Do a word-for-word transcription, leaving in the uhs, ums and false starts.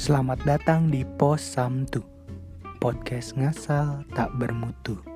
Selamat datang di Pos Samtu, podcast ngasal tak bermutu.